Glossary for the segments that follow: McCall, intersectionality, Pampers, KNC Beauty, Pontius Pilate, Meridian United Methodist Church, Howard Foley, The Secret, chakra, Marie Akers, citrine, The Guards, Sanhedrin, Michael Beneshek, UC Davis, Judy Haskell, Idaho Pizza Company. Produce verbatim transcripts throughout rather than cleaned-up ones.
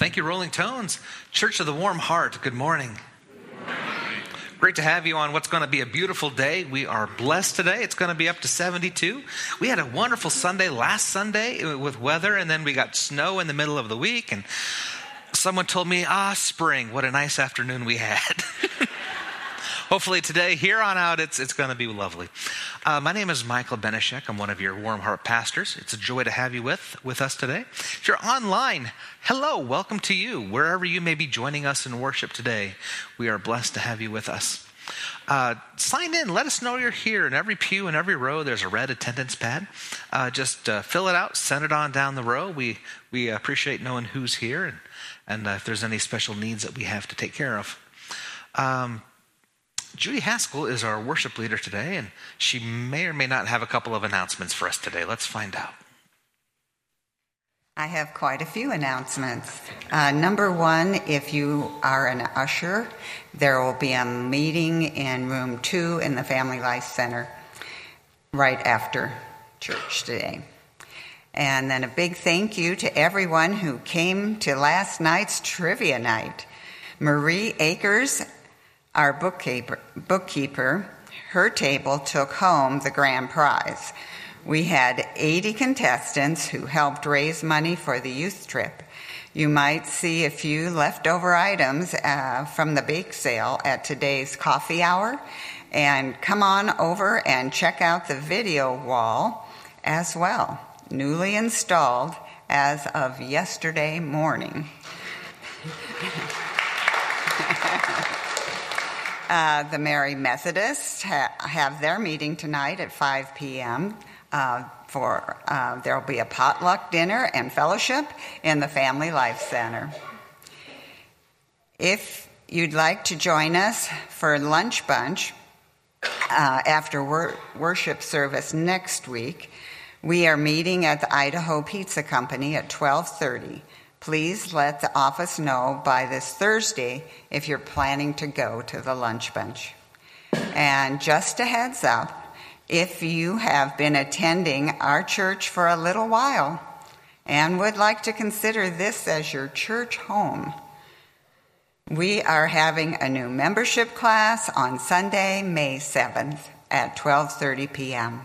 Thank you, Rolling Tones. Church of the Warm Heart, good morning. Good morning. Great to have you on what's going to be a beautiful day. We are blessed today. It's going to be up to seventy-two. We had a wonderful Sunday last Sunday with weather, and then we got snow in the middle of the week. And someone told me, ah, spring, what a nice afternoon we had. Hopefully today, here on out, it's it's going to be lovely. Uh, my name is Michael Beneshek. I'm one of your Warm Heart pastors. It's a joy to have you with, with us today. If you're online, hello, welcome to you. Wherever you may be joining us in worship today, we are blessed to have you with us. Uh, sign in. Let us know you're here. In every pew, in every row, there's a red attendance pad. Uh, just uh, fill it out. Send it on down the row. We, we appreciate knowing who's here and, and uh, if there's any special needs that we have to take care of. Um Judy Haskell is our worship leader today, and she may or may not have a couple of announcements for us today. Let's find out. I have quite a few announcements. Uh, number one, if you are an usher, there will be a meeting in room two in the Family Life Center right after church today. And then a big thank you to everyone who came to last night's trivia night. Marie Akers, our bookkeeper, bookkeeper, her table took home the grand prize. We had eighty contestants who helped raise money for the youth trip. You might see a few leftover items uh, from the bake sale at today's coffee hour. And come on over and check out the video wall as well, newly installed as of yesterday morning. Uh, the Mary Methodists ha- have their meeting tonight at five p.m. Uh, for uh, there will be a potluck dinner and fellowship in the Family Life Center. If you'd like to join us for Lunch Bunch uh, after wor- worship service next week, we are meeting at the Idaho Pizza Company at twelve thirty. Please let the office know by this Thursday if you're planning to go to the Lunch Bunch. And just a heads up, if you have been attending our church for a little while and would like to consider this as your church home, we are having a new membership class on Sunday, May seventh at twelve thirty p.m.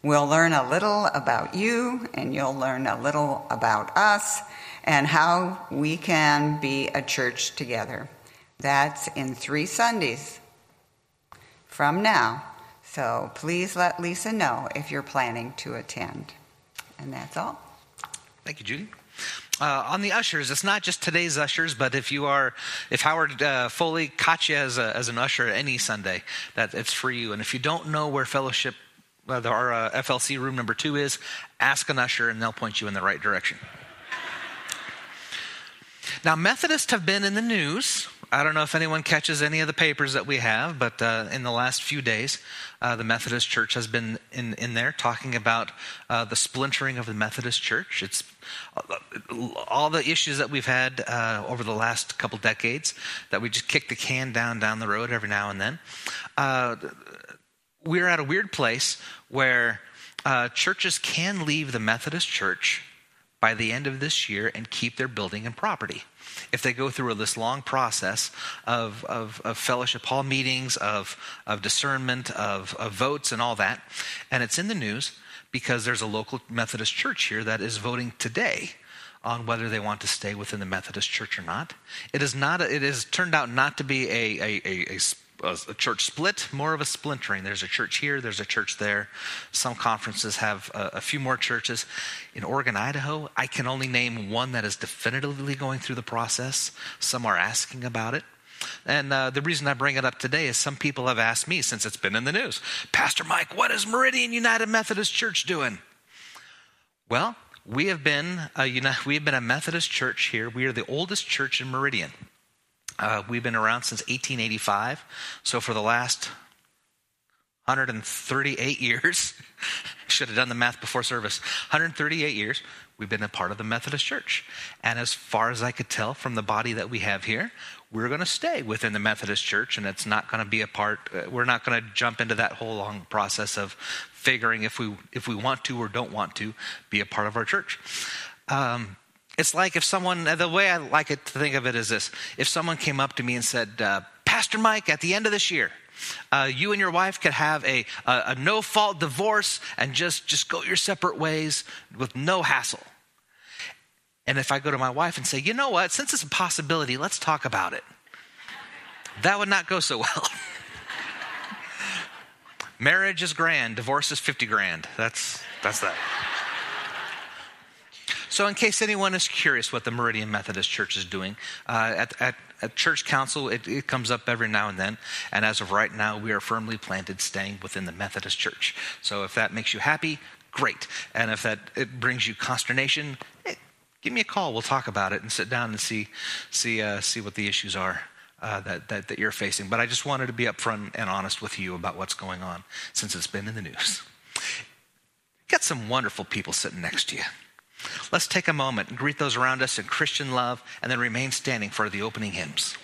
We'll learn a little about you, and you'll learn a little about us, and how we can be a church together. That's in three Sundays from now. So please let Lisa know if you're planning to attend. And that's all. Thank you, Judy. Uh, on the ushers, it's not just today's ushers, but if you are, if Howard uh, Foley caught you as, a, as an usher any Sunday, that it's for you. And if you don't know where fellowship, uh, our uh, F L C room number two is, ask an usher and they'll point you in the right direction. Now, Methodists have been in the news. I don't know if anyone catches any of the papers that we have, but uh, in the last few days, uh, the Methodist Church has been in, in there talking about uh, the splintering of the Methodist Church. It's all the issues that we've had uh, over the last couple decades that we just kick the can down, down the road every now and then. Uh, we're at a weird place where uh, churches can leave the Methodist Church by the end of this year and keep their building and property. If they go through this long process of, of, of fellowship hall meetings, of, of discernment, of, of votes and all that, and it's in the news because there's a local Methodist church here that is voting today on whether they want to stay within the Methodist church or not. It is not. A, it has turned out not to be a a, a, a a church split, more of a splintering. There's a church here, there's a church there. Some conferences have a, a few more churches. In Oregon, Idaho, I can only name one that is definitively going through the process. Some are asking about it. And uh, the reason I bring it up today is some people have asked me, since it's been in the news, Pastor Mike, what is Meridian United Methodist Church doing? Well, we have been a, you know, we have been a Methodist church here. We are the oldest church in Meridian. Uh, we've been around since eighteen eighty-five, so for the last one hundred thirty-eight years, should have done the math before service, one hundred thirty-eight years, we've been a part of the Methodist Church. And as far as I could tell from the body that we have here, we're going to stay within the Methodist Church, and it's not going to be a part, uh, we're not going to jump into that whole long process of figuring if we if we want to or don't want to be a part of our church. Um It's like if someone, the way I like it to think of it is this. If someone came up to me and said, uh, Pastor Mike, at the end of this year, uh, you and your wife could have a, a, a no-fault divorce and just, just go your separate ways with no hassle. And if I go to my wife and say, you know what, since it's a possibility, let's talk about it. That would not go so well. Marriage is grand. Divorce is fifty grand. That's that's that. So in case anyone is curious what the Meridian Methodist Church is doing, uh, at, at, at church council, it, it comes up every now and then. And as of right now, we are firmly planted staying within the Methodist Church. So if that makes you happy, great. And if that it brings you consternation, hey, give me a call. We'll talk about it and sit down and see see uh, see what the issues are uh, that, that, that you're facing. But I just wanted to be upfront and honest with you about what's going on since it's been in the news. Got some wonderful people sitting next to you. Let's take a moment and greet those around us in Christian love and then remain standing for the opening hymns.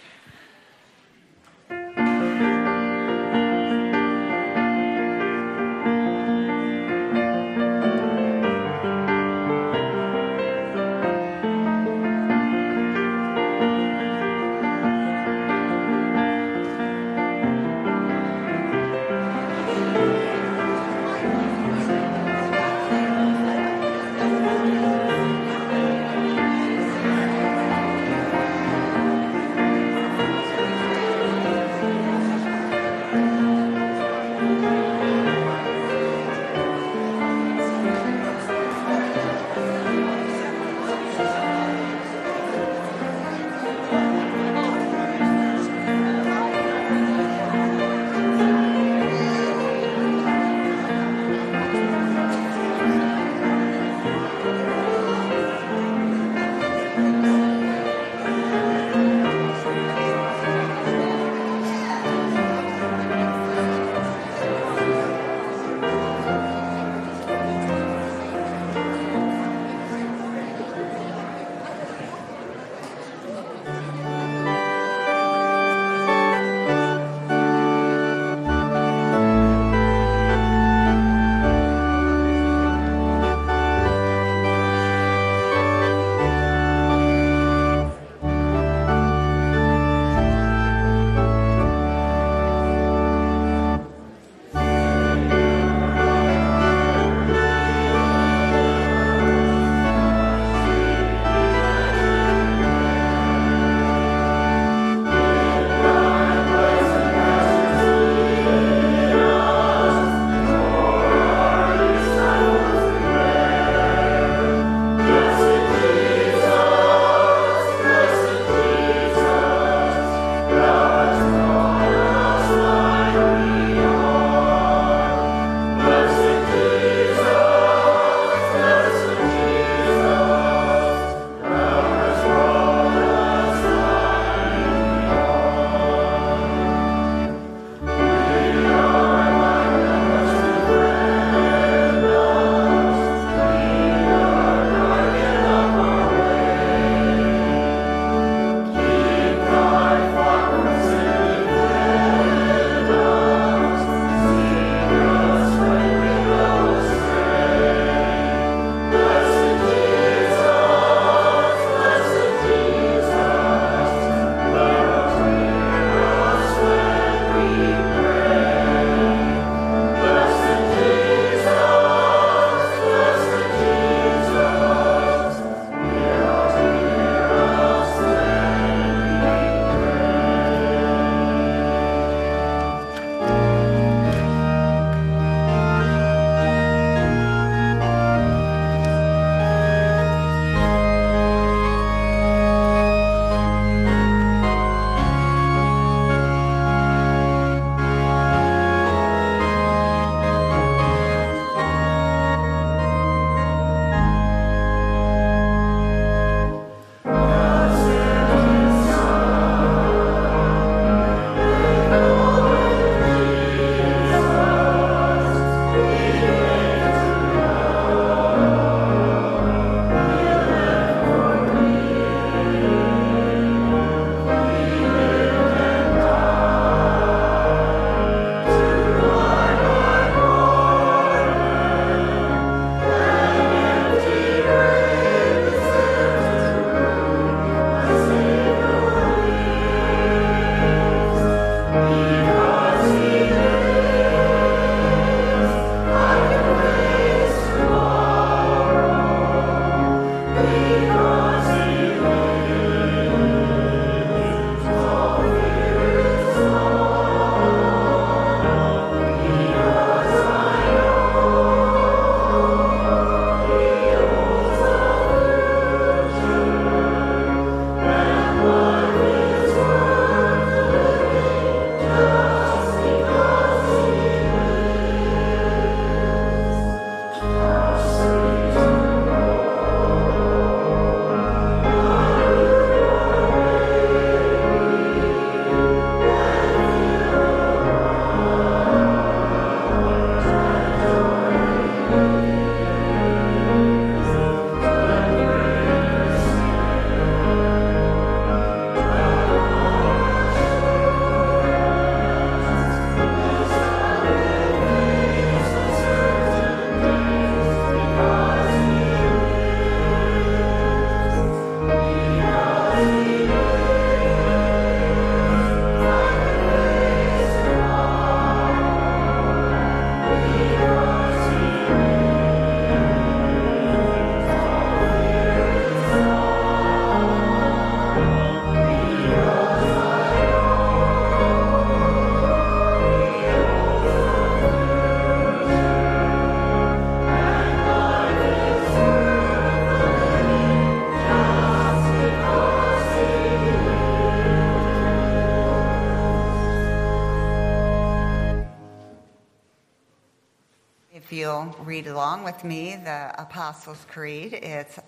If you'll read along with me, the Apostles' Creed, it's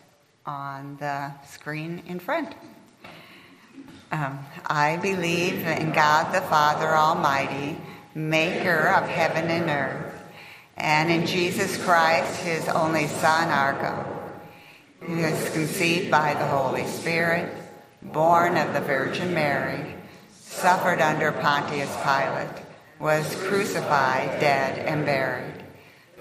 on the screen in front. Um, I believe in God the Father Almighty, maker of heaven and earth, and in Jesus Christ, his only Son, our God, who was conceived by the Holy Spirit, born of the Virgin Mary, suffered under Pontius Pilate, was crucified, dead, and buried.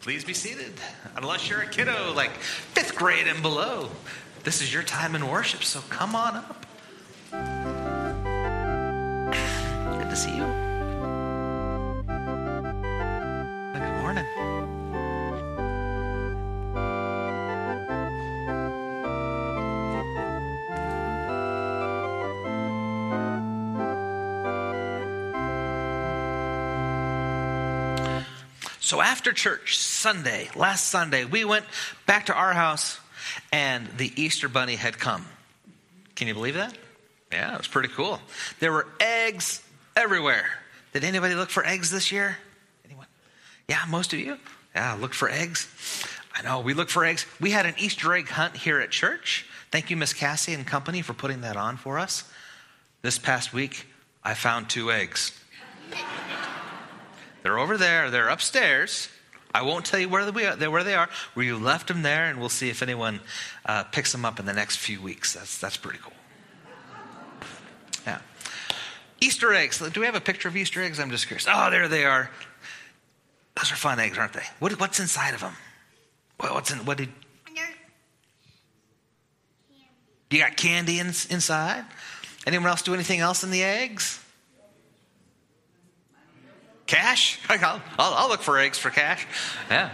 Please be seated, unless you're a kiddo like fifth grade and below. This is your time in worship, so come on up. Good to see you. Good morning. So after church Sunday, last Sunday, we went back to our house, and the Easter Bunny had come. Can you believe that? Yeah, it was pretty cool. There were eggs everywhere. Did anybody look for eggs this year? Anyone? Yeah, most of you? Yeah, look for eggs. I know, we look for eggs. We had an Easter egg hunt here at church. Thank you, Miss Cassie and company, for putting that on for us. This past week, I found two eggs. They're over there. They're upstairs. I won't tell you where they are. We left them there, and we'll see if anyone uh, picks them up in the next few weeks. That's that's pretty cool. Yeah. Easter eggs. Do we have a picture of Easter eggs? I'm just curious. Oh, there they are. Those are fun eggs, aren't they? What what's inside of them? What, what's in? What did? You got candy in, inside. Anyone else do anything else in the eggs? Cash? I'll, I'll, I'll look for eggs for cash. Yeah.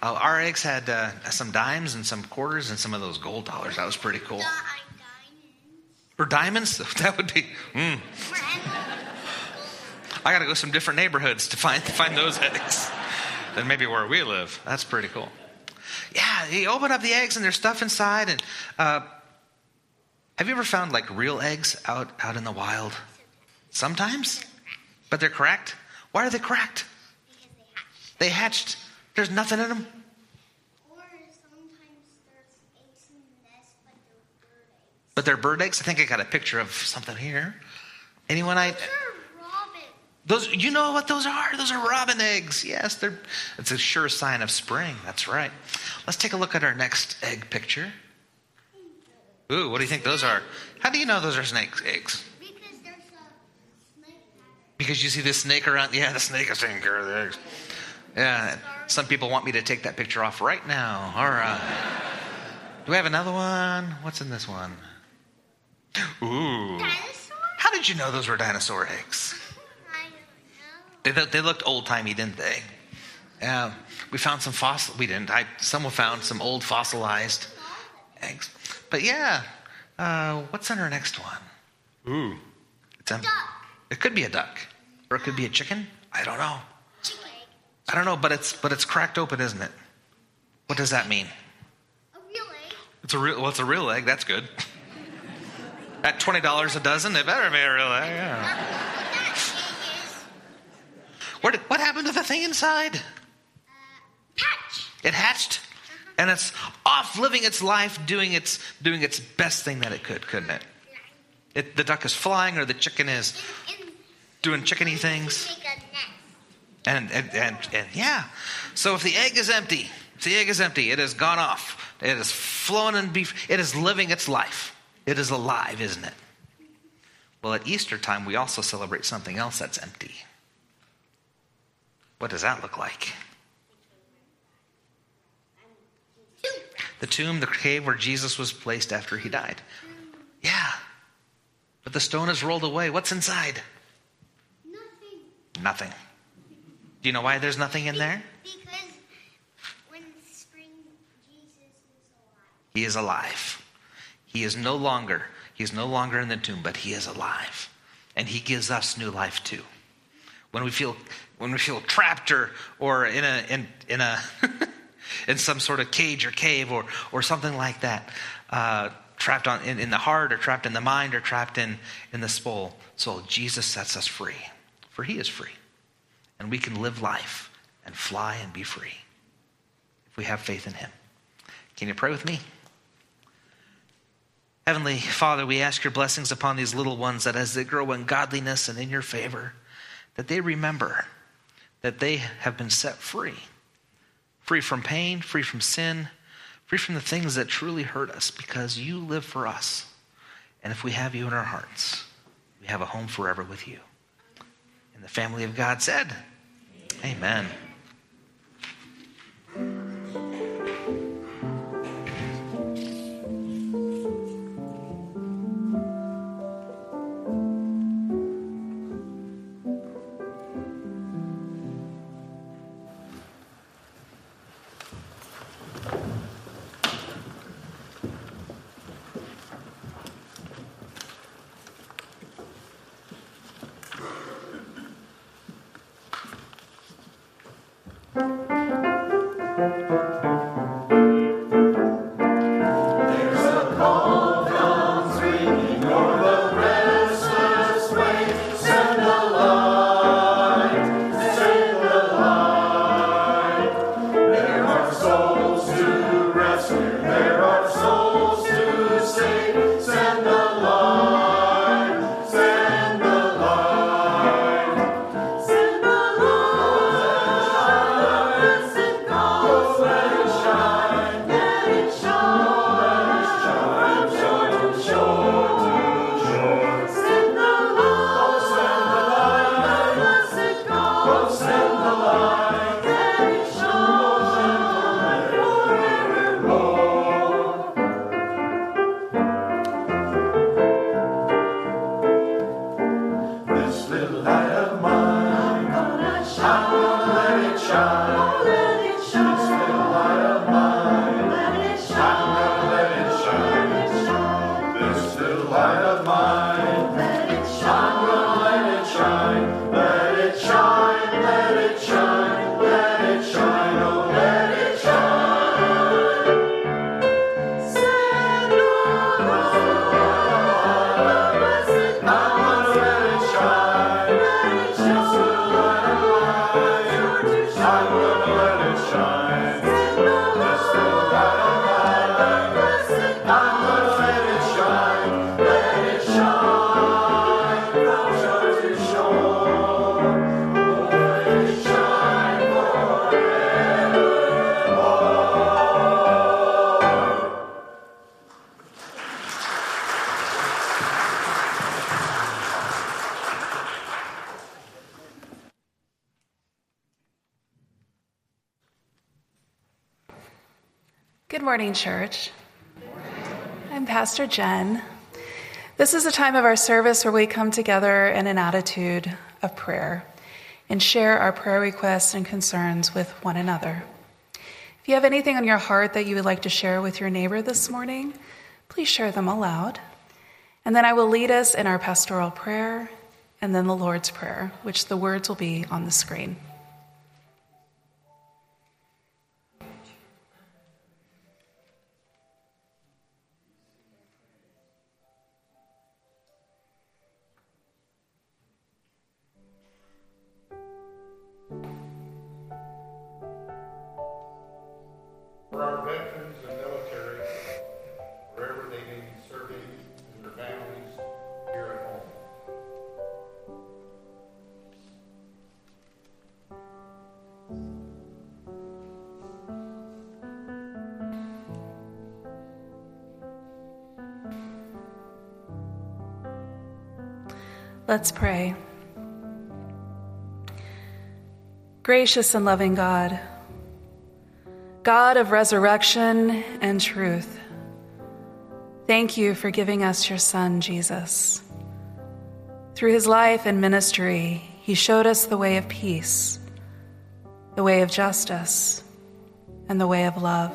Uh, our eggs had uh, some dimes and some quarters and some of those gold dollars. That was pretty cool. Diamonds. Or diamonds? That would be. Mm. I got to go some different neighborhoods to find find those eggs than maybe where we live. That's pretty cool. Yeah, you open up the eggs and there's stuff inside. And uh, have you ever found like real eggs out out in the wild? Sometimes, but they're cracked. Why are they cracked? Because they hatched. They hatched. There's nothing in them? Or sometimes there's eggs in the nest, but they're bird eggs. But they're bird eggs? I think I got a picture of something here. Anyone? Those I, are robin. Those, you know what those are? Those are robin eggs. Yes, they're. It's a sure sign of spring. That's right. Let's take a look at our next egg picture. Ooh, what do you think those are? How do you know those are snake eggs? Because you see the snake around. Yeah, the snake is taking care of the eggs. Yeah, some people want me to take that picture off right now. All right. Do we have another one? What's in this one? Ooh. Dinosaur? How did you know those were dinosaur eggs? I don't know. They, they looked old-timey, didn't they? Yeah. We found some fossil. We didn't. I, someone found some old fossilized eggs. But yeah. Uh, what's in our next one? Ooh. It's a duck. It could be a duck, or it could be a chicken. I don't know. Chicken. I don't know, but it's but it's cracked open, isn't it? What does that mean? A real egg. It's a real. Well, it's a real egg. That's good. At twenty dollars a dozen, it better be a real egg. Yeah. Where did, what happened to the thing inside? Uh, hatched. It hatched, uh-huh. And it's off living its life, doing its doing its best thing that it could, couldn't it? It, the duck is flying, or the chicken is in, in, doing chickeny things. And and, and and yeah, so if the egg is empty, if the egg is empty, it has gone off. It has flown and be. It is living its life. It is alive, isn't it? Well, at Easter time, we also celebrate something else that's empty. What does that look like? The tomb, the cave where Jesus was placed after he died. Yeah. But the stone is rolled away. What's inside? Nothing. Nothing. Do you know why there's nothing in there? Because when spring, Jesus is alive. He is alive. He is no longer, he is no longer in the tomb, but he is alive. And he gives us new life too. When we feel when we feel trapped or or in a in in a in some sort of cage or cave or or something like that, uh, trapped on in, in the heart or trapped in the mind or trapped in in the soul, soul, Jesus sets us free, for he is free, and we can live life and fly and be free if we have faith in him. Can you pray with me? Heavenly Father, we ask your blessings upon these little ones, that as they grow in godliness and in your favor, that they remember that they have been set free, free from pain, free from sin, free from the things that truly hurt us, because you live for us. And if we have you in our hearts, we have a home forever with you. And the family of God said, amen. Amen. Good morning, church. I'm Pastor Jen. This is a time of our service where we come together in an attitude of prayer and share our prayer requests and concerns with one another. If you have anything on your heart that you would like to share with your neighbor this morning, please share them aloud. And then I will lead us in our pastoral prayer and then the Lord's Prayer, which the words will be on the screen. Let's pray. Gracious and loving God, God of resurrection and truth, thank you for giving us your Son, Jesus. Through his life and ministry, he showed us the way of peace, the way of justice, and the way of love.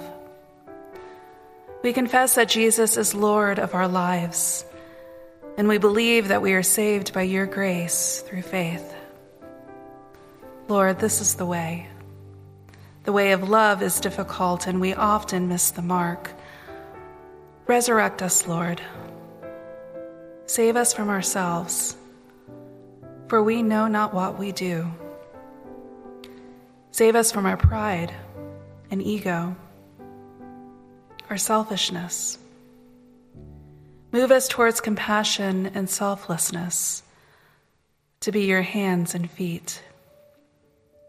We confess that Jesus is Lord of our lives, and we believe that we are saved by your grace through faith. Lord, this is the way. The way of love is difficult, and we often miss the mark. Resurrect us, Lord. Save us from ourselves, for we know not what we do. Save us from our pride and ego, our selfishness. Move us towards compassion and selflessness, to be your hands and feet,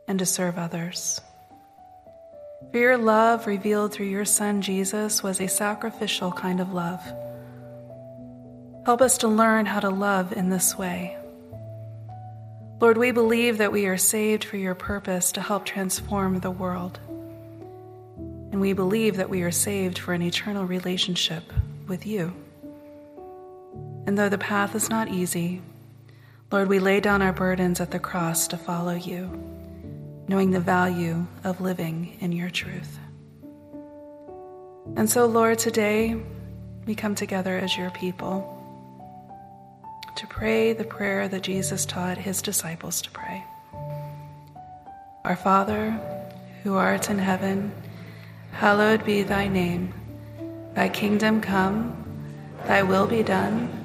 and to serve others. For your love revealed through your Son Jesus was a sacrificial kind of love. Help us to learn how to love in this way. Lord, we believe that we are saved for your purpose to help transform the world. And we believe that we are saved for an eternal relationship with you. And though the path is not easy, Lord, we lay down our burdens at the cross to follow you, knowing the value of living in your truth. And so, Lord, today we come together as your people to pray the prayer that Jesus taught his disciples to pray. Our Father, who art in heaven, hallowed be thy name. Thy kingdom come, thy will be done,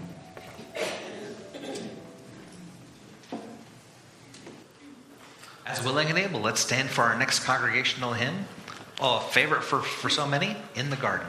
As willing and able, let's stand for our next congregational hymn. Oh, a favorite for, for so many, In the Garden.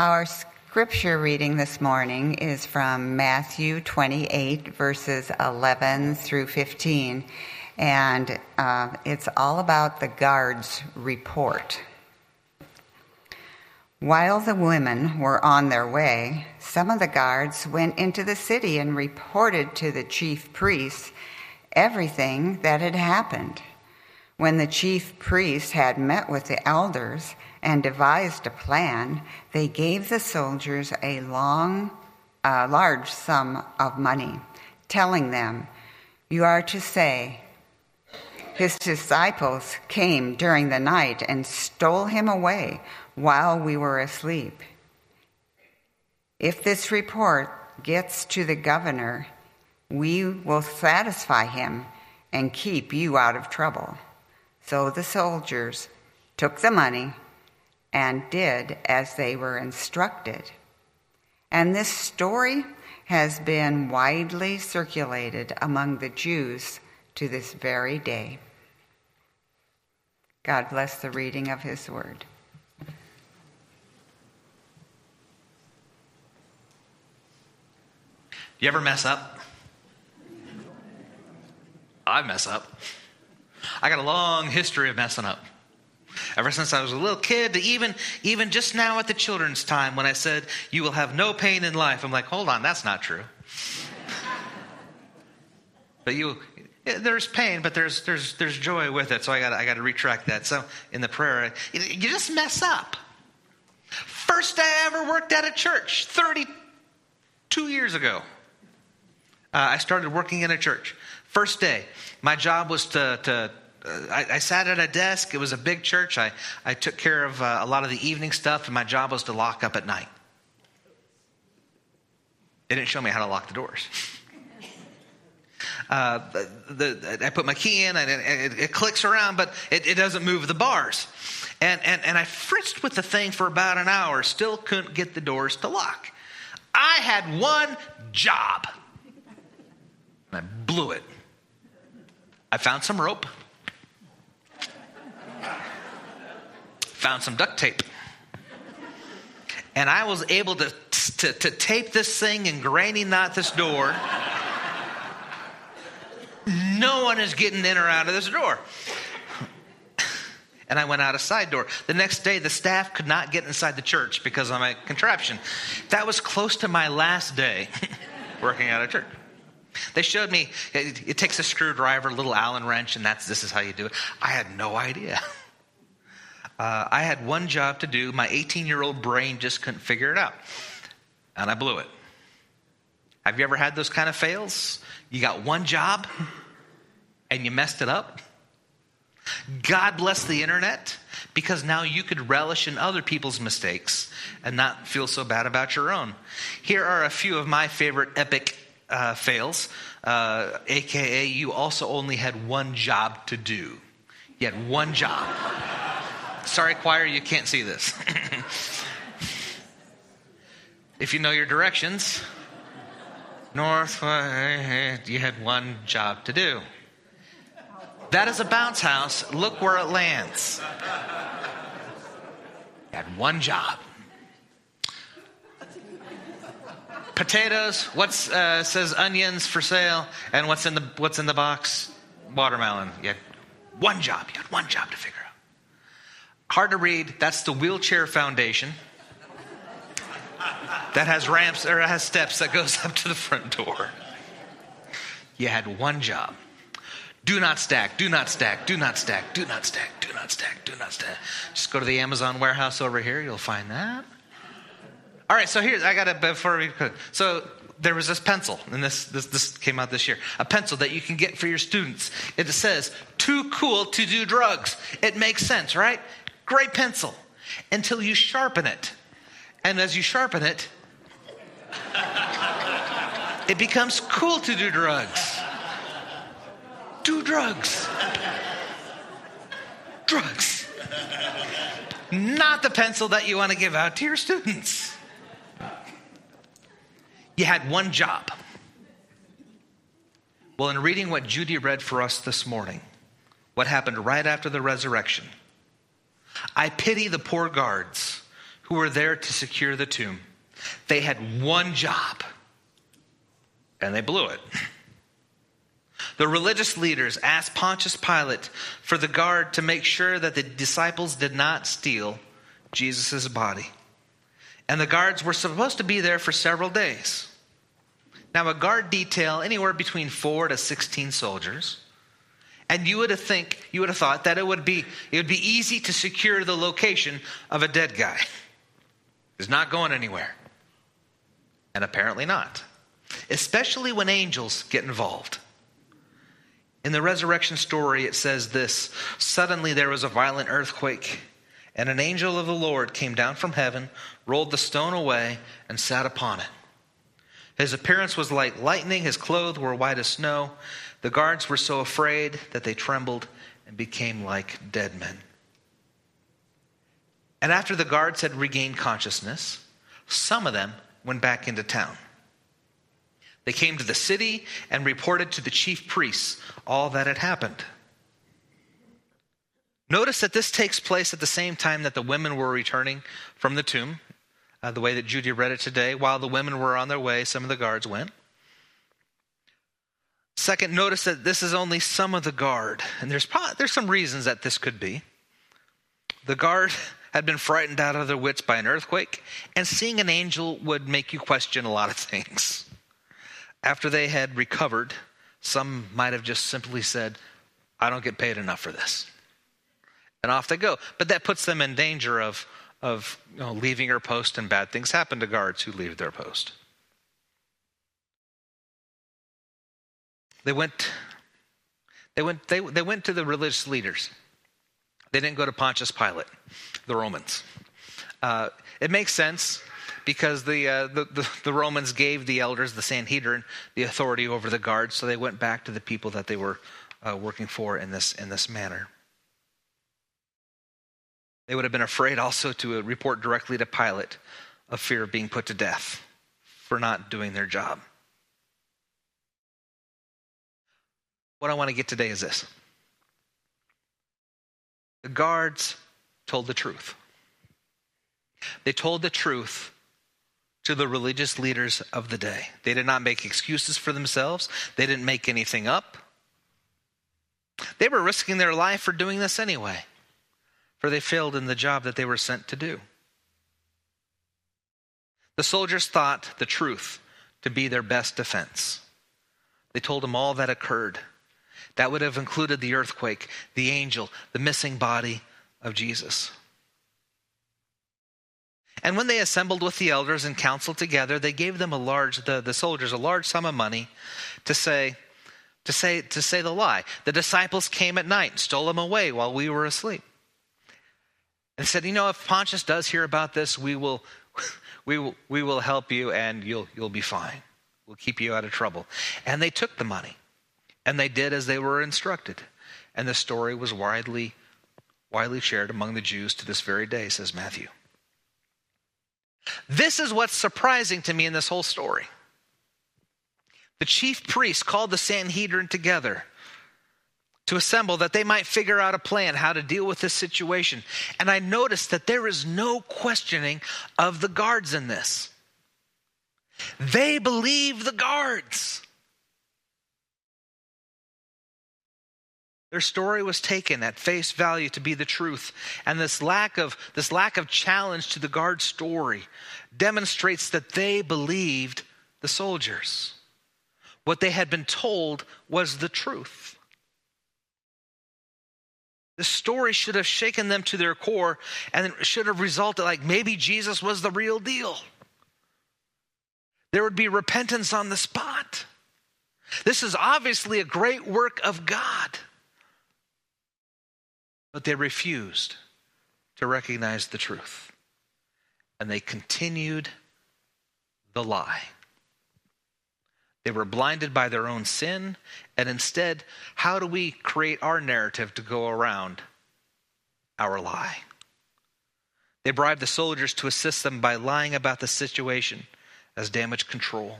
Our scripture reading this morning is from Matthew twenty-eight, verses eleven through fifteen, and uh, it's all about the guards' report. While the women were on their way, some of the guards went into the city and reported to the chief priests everything that had happened. When the chief priests had met with the elders and devised a plan. They gave the soldiers a long, uh, large sum of money, telling them, "You are to say, his disciples came during the night and stole him away while we were asleep. If this report gets to the governor, we will satisfy him and keep you out of trouble." So the soldiers took the money and did as they were instructed. And this story has been widely circulated among the Jews to this very day. God bless the reading of his word. Do you ever mess up? I mess up. I got a long history of messing up. Ever since I was a little kid, to even, even just now at the children's time when I said, "You will have no pain in life," I'm like, hold on, that's not true. But you, there's pain, but there's there's there's joy with it. So I got I got to retract that. So in the prayer, you just mess up. First day I ever worked at a church, thirty-two years ago. Uh, I started working in a church. First day, my job was to, to uh, I, I sat at a desk. It was a big church. I, I took care of uh, a lot of the evening stuff, and my job was to lock up at night. They didn't show me how to lock the doors. Uh, the, the, I put my key in, and it, it, it clicks around, but it, it doesn't move the bars. And, and, and I fritzed with the thing for about an hour, still couldn't get the doors to lock. I had one job, and I blew it. I found some rope, found some duct tape, and I was able to, to, to tape this thing and granny knot this door. No one is getting in or out of this door. And I went out a side door. The next day, the staff could not get inside the church because of my contraption. That was close to my last day working at a church. They showed me, it, it takes a screwdriver, a little Allen wrench, and that's this is how you do it. I had no idea. Uh, I had one job to do. My eighteen-year-old brain just couldn't figure it out. And I blew it. Have you ever had those kind of fails? You got one job, and you messed it up? God bless the internet, because now you could relish in other people's mistakes and not feel so bad about your own. Here are a few of my favorite epic uh, fails, uh, a k a you also only had one job to do. You had one job. Sorry, choir, you can't see this. If you know your directions, north, you had one job to do. That is a bounce house. Look where it lands. Had one job. Potatoes. What's uh, says onions for sale? And what's in the what's in the box? Watermelon. You had one job. You had one job to figure out. Hard to read. That's the Wheelchair Foundation. That has ramps or has steps that goes up to the front door. You had one job. Do not stack, do not stack, do not stack, do not stack, do not stack, do not stack. Just go to the Amazon warehouse over here. You'll find that. All right, so here's, I got it before we, so there was this pencil, and this, this this came out this year, a pencil that you can get for your students. It says, "Too cool to do drugs." It makes sense, right? Great pencil, until you sharpen it. And as you sharpen it, it becomes cool to do drugs. Do drugs. Drugs. Not the pencil that you want to give out to your students. You had one job. Well, in reading what Judy read for us this morning, what happened right after the resurrection, I pity the poor guards who were there to secure the tomb. They had one job, and they blew it. The religious leaders asked Pontius Pilate for the guard to make sure that the disciples did not steal Jesus' body. And the guards were supposed to be there for several days. Now, a guard detail anywhere between four to sixteen soldiers. And you would have think you would have thought that it would be it would be easy to secure the location of a dead guy. It's not going anywhere. And apparently not. Especially when angels get involved. In the resurrection story, it says this: suddenly there was a violent earthquake, and an angel of the Lord came down from heaven, rolled the stone away, and sat upon it. His appearance was like lightning, his clothes were white as snow. The guards were so afraid that they trembled and became like dead men. And after the guards had regained consciousness, some of them went back into town. They came to the city and reported to the chief priests all that had happened. Notice that this takes place at the same time that the women were returning from the tomb, uh, the way that Judy read it today. While the women were on their way, some of the guards went. Second, notice that this is only some of the guard. And there's probably, there's some reasons that this could be. The guard had been frightened out of their wits by an earthquake, and seeing an angel would make you question a lot of things. After they had recovered, some might have just simply said, I don't get paid enough for this. And off they go. But that puts them in danger of, of you know, leaving their post, and bad things happen to guards who leave their post. They went, they went, they, they went to the religious leaders. They didn't go to Pontius Pilate, the Romans. Uh, it makes sense because the, uh, the, the, the Romans gave the elders, the Sanhedrin, the authority over the guards, so they went back to the people that they were uh, working for in this, in this manner. They would have been afraid also to report directly to Pilate of fear of being put to death for not doing their job. What I want to get today is this. The guards told the truth. They told the truth to the religious leaders of the day. They did not make excuses for themselves. They didn't make anything up. They were risking their life for doing this anyway, for they failed in the job that they were sent to do. The soldiers thought the truth to be their best defense. They told them all that occurred. That would have included the earthquake, the angel, the missing body of Jesus. And when they assembled with the elders and council together, they gave them a large, the, the soldiers, a large sum of money to say, to say, to say the lie. The disciples came at night and stole him away while we were asleep. And said, you know, if Pontius does hear about this, we will, we will, we will help you, and you'll, you'll be fine. We'll keep you out of trouble. And they took the money, and they did as they were instructed. And the story was widely, widely shared among the Jews to this very day, says Matthew. This is what's surprising to me in this whole story. The chief priests called the Sanhedrin together to assemble that they might figure out a plan how to deal with this situation. And I noticed that there is no questioning of the guards in this. They believe the guards. Their story was taken at face value to be the truth, and this lack of this lack of challenge to the guard's story demonstrates that they believed the soldiers. What they had been told was the truth. The story should have shaken them to their core, and it should have resulted like maybe Jesus was the real deal. There would be repentance on the spot. This is obviously a great work of God. But they refused to recognize the truth, and they continued the lie. They were blinded by their own sin, and instead, how do we create our narrative to go around our lie? They bribed the soldiers to assist them by lying about the situation as damage control.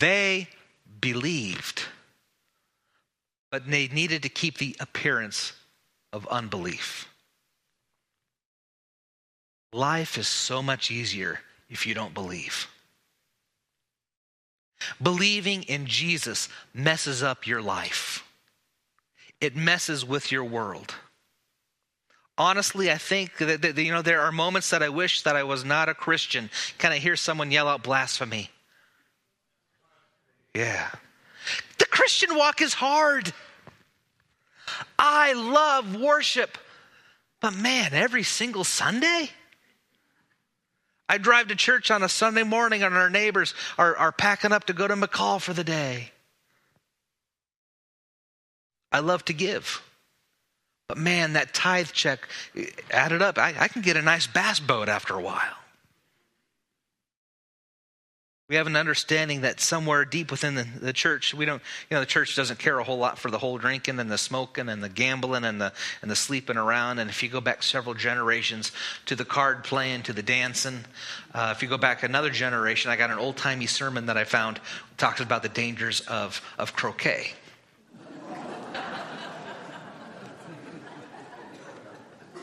They believed, but they needed to keep the appearance of unbelief. Life is so much easier if you don't believe. Believing in Jesus messes up your life. It messes with your world. Honestly, I think that, you know, there are moments that I wish that I was not a Christian. Can I hear someone yell out blasphemy? Yeah. The Christian walk is hard. I love worship, but man, every single Sunday? I drive to church on a Sunday morning and our neighbors are, are packing up to go to McCall for the day. I love to give. But man, that tithe check added up. I, I can get a nice bass boat after a while. We have an understanding that somewhere deep within the, the church, we don't, you know, the church doesn't care a whole lot for the whole drinking and the smoking and the gambling and the and the sleeping around. And if you go back several generations to the card playing, to the dancing, uh, if you go back another generation, I got an old timey sermon that I found talks about the dangers of of croquet.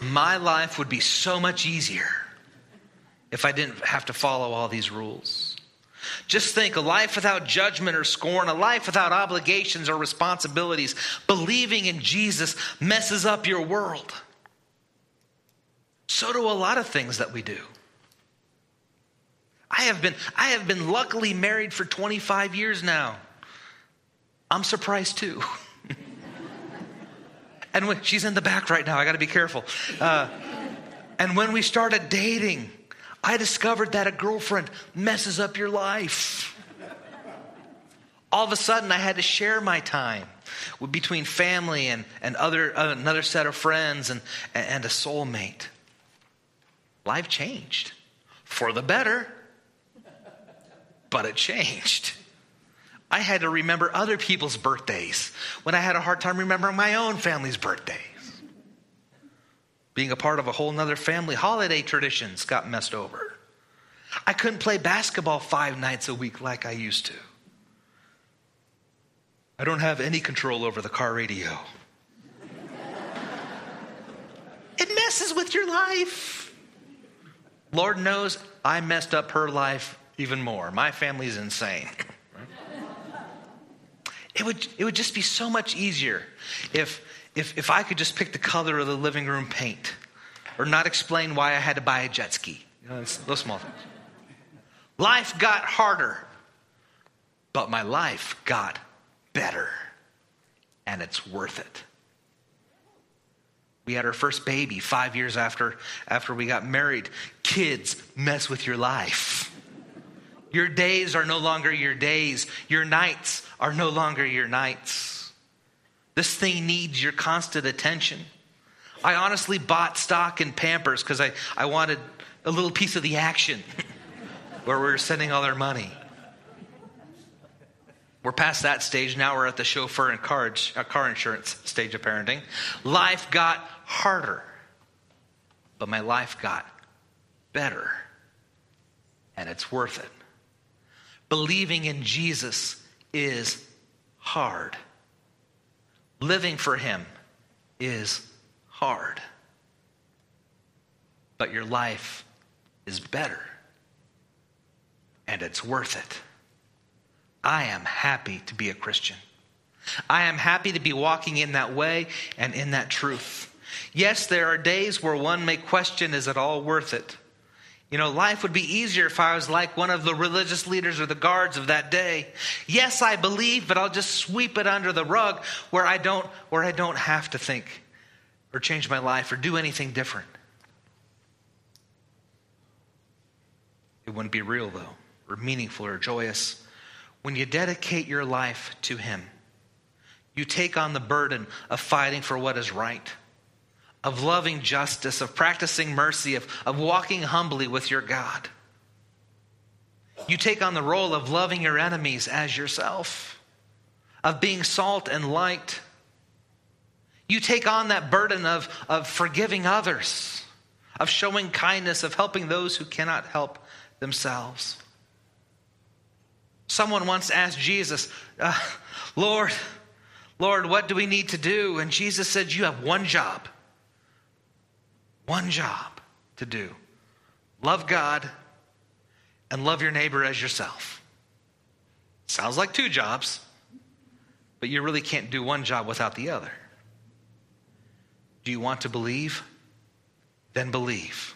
My life would be so much easier if I didn't have to follow all these rules. Just think, a life without judgment or scorn, a life without obligations or responsibilities, believing in Jesus messes up your world. So do a lot of things that we do. I have been, I have been luckily married for twenty-five years now. I'm surprised too. And when, she's in the back right now, I got to be careful. Uh, and when we started dating, I discovered that a girlfriend messes up your life. All of a sudden, I had to share my time between family and, and other uh, another set of friends and, and a soulmate. Life changed for the better, but it changed. I had to remember other people's birthdays when I had a hard time remembering my own family's birthdays. Being a part of a whole nother family holiday traditions got messed over. I couldn't play basketball five nights a week like I used to. I don't have any control over the car radio. It messes with your life. Lord knows I messed up her life even more. My family's insane. It would, it would just be so much easier if... If if I could just pick the color of the living room paint or not explain why I had to buy a jet ski. You know, it's those small things. Life got harder, but my life got better, and it's worth it. We had our first baby five years after, after we got married. Kids mess with your life. Your days are no longer your days. Your nights are no longer your nights. This thing needs your constant attention. I honestly bought stock in Pampers because I, I wanted a little piece of the action where we were sending all our money. We're past that stage. Now we're at the chauffeur and car, uh, car insurance stage of parenting. Life got harder, but my life got better, and it's worth it. Believing in Jesus is hard. Living for him is hard, but your life is better, and it's worth it. I am happy to be a Christian. I am happy to be walking in that way and in that truth. Yes, there are days where one may question, is it all worth it? You know, life would be easier if I was like one of the religious leaders or the guards of that day. Yes, I believe, but I'll just sweep it under the rug where I don't, where I don't have to think or change my life or do anything different. It wouldn't be real, though, or meaningful or joyous. When you dedicate your life to him, you take on the burden of fighting for what is right, of loving justice, of practicing mercy, of, of walking humbly with your God. You take on the role of loving your enemies as yourself, of being salt and light. You take on that burden of, of forgiving others, of showing kindness, of helping those who cannot help themselves. Someone once asked Jesus, uh, Lord, Lord, what do we need to do? And Jesus said, you have one job. One job to do. Love God and love your neighbor as yourself. Sounds like two jobs, but you really can't do one job without the other. Do you want to believe? Then believe.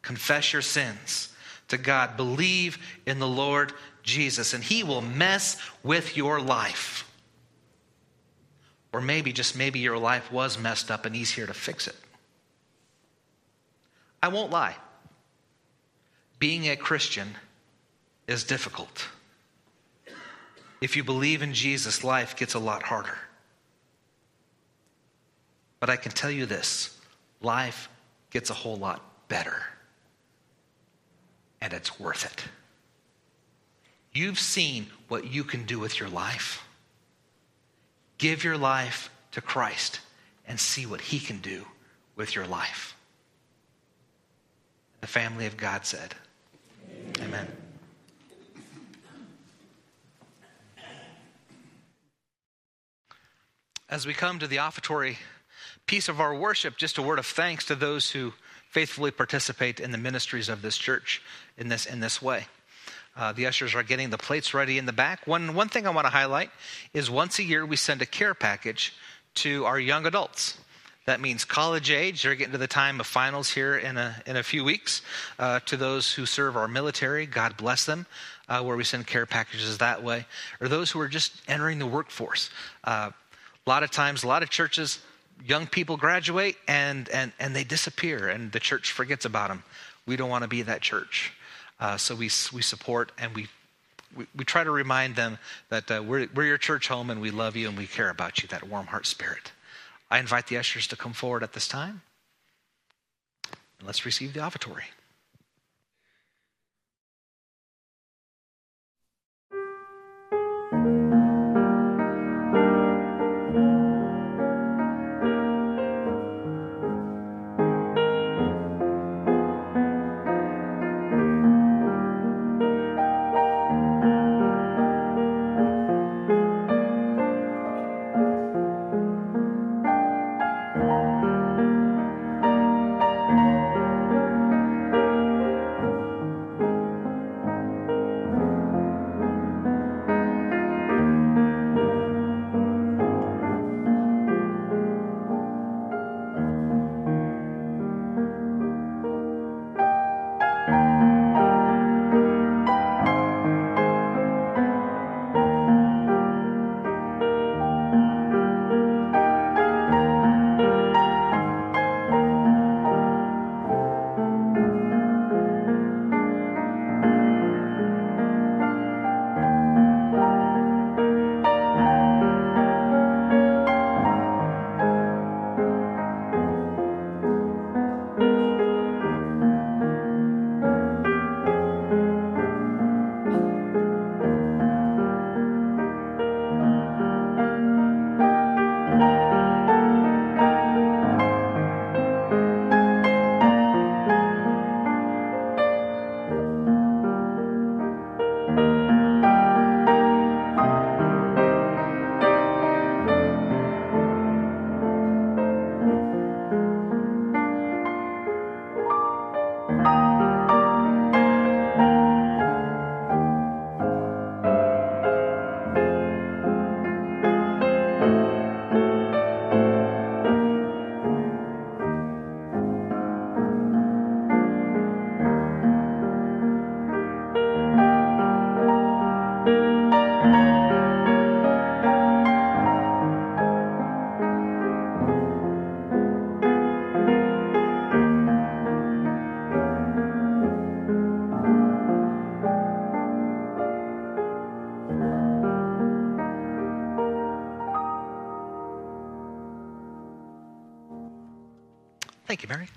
Confess your sins. to God. Believe in the Lord Jesus, and he will mess with your life. Or maybe, just maybe, your life was messed up and he's here to fix it. I won't lie. Being a Christian is difficult. If you believe in Jesus, life gets a lot harder. But I can tell you this, life gets a whole lot better. And it's worth it. You've seen what you can do with your life. Give your life to Christ and see what he can do with your life. The family of God said, amen. Amen. As we come to the offertory piece of our worship, just a word of thanks to those who faithfully participate in the ministries of this church in this in this way. Uh, the ushers are getting the plates ready in the back. One, one thing I want to highlight is once a year we send a care package to our young adults. That means college age. They're getting to the time of finals here in a in a few weeks. Uh, to those who serve our military, God bless them, uh, where we send care packages that way. Or those who are just entering the workforce. Uh, a lot of times, a lot of churches, young people graduate and, and, and they disappear and the church forgets about them. We don't want to be that church. Uh, so we we support and we we, we try to remind them that uh, we're, we're your church home and we love you and we care about you, that warm heart spirit. I invite the ushers to come forward at this time. And let's receive the offertory. Thank you, Mary.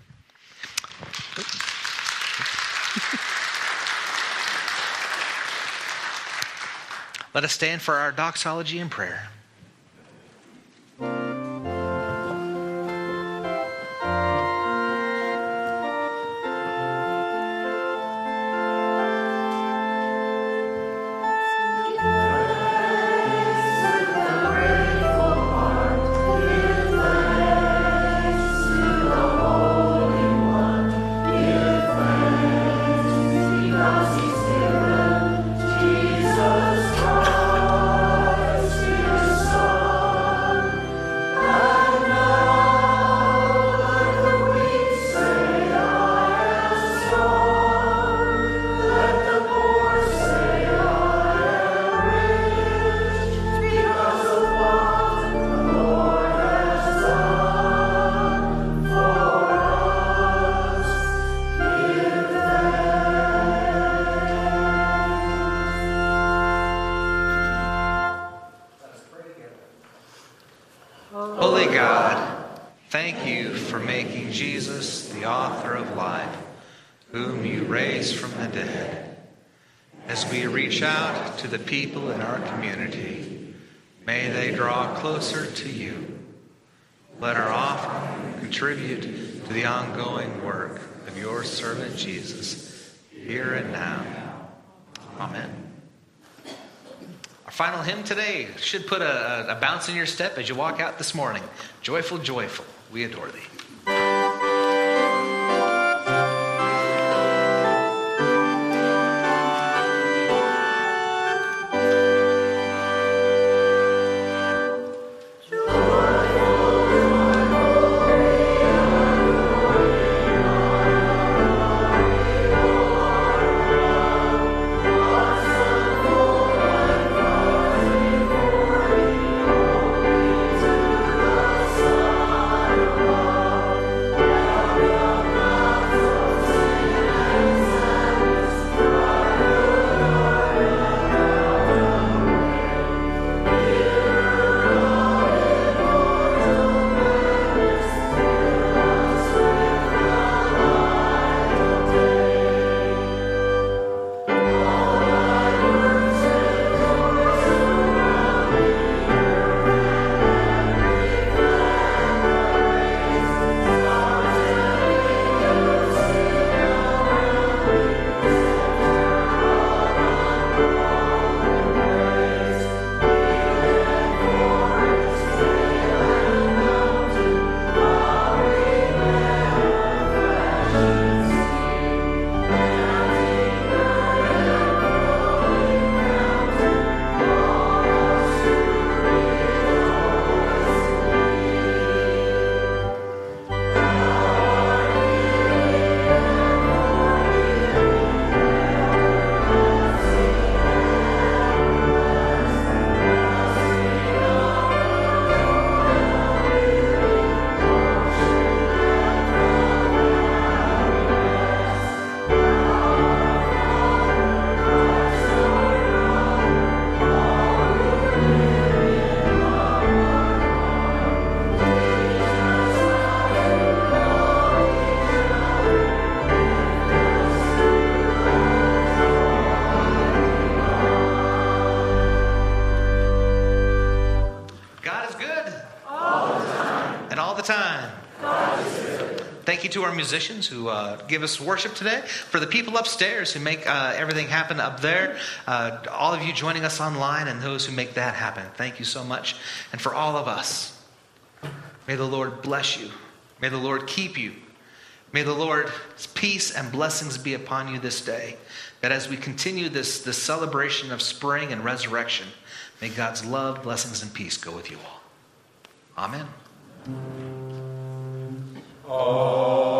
Let us stand for our doxology and prayer. Holy God, thank you for making Jesus the author of life, whom you raised from the dead. As we reach out to the people in our community, may they draw closer to you. Let our offering contribute to the ongoing work of your servant Jesus, here and now. Amen. Our final hymn today should put a, a bounce in your step as you walk out this morning. Joyful, joyful, we adore thee. To our musicians who uh, give us worship today, for the people upstairs who make uh, everything happen up there, uh, all of you joining us online and those who make that happen. Thank you so much. And for all of us, may the Lord bless you. May the Lord keep you. May the Lord's peace and blessings be upon you this day, that as we continue this, this celebration of spring and resurrection, may God's love, blessings, and peace go with you all. Amen. Oh.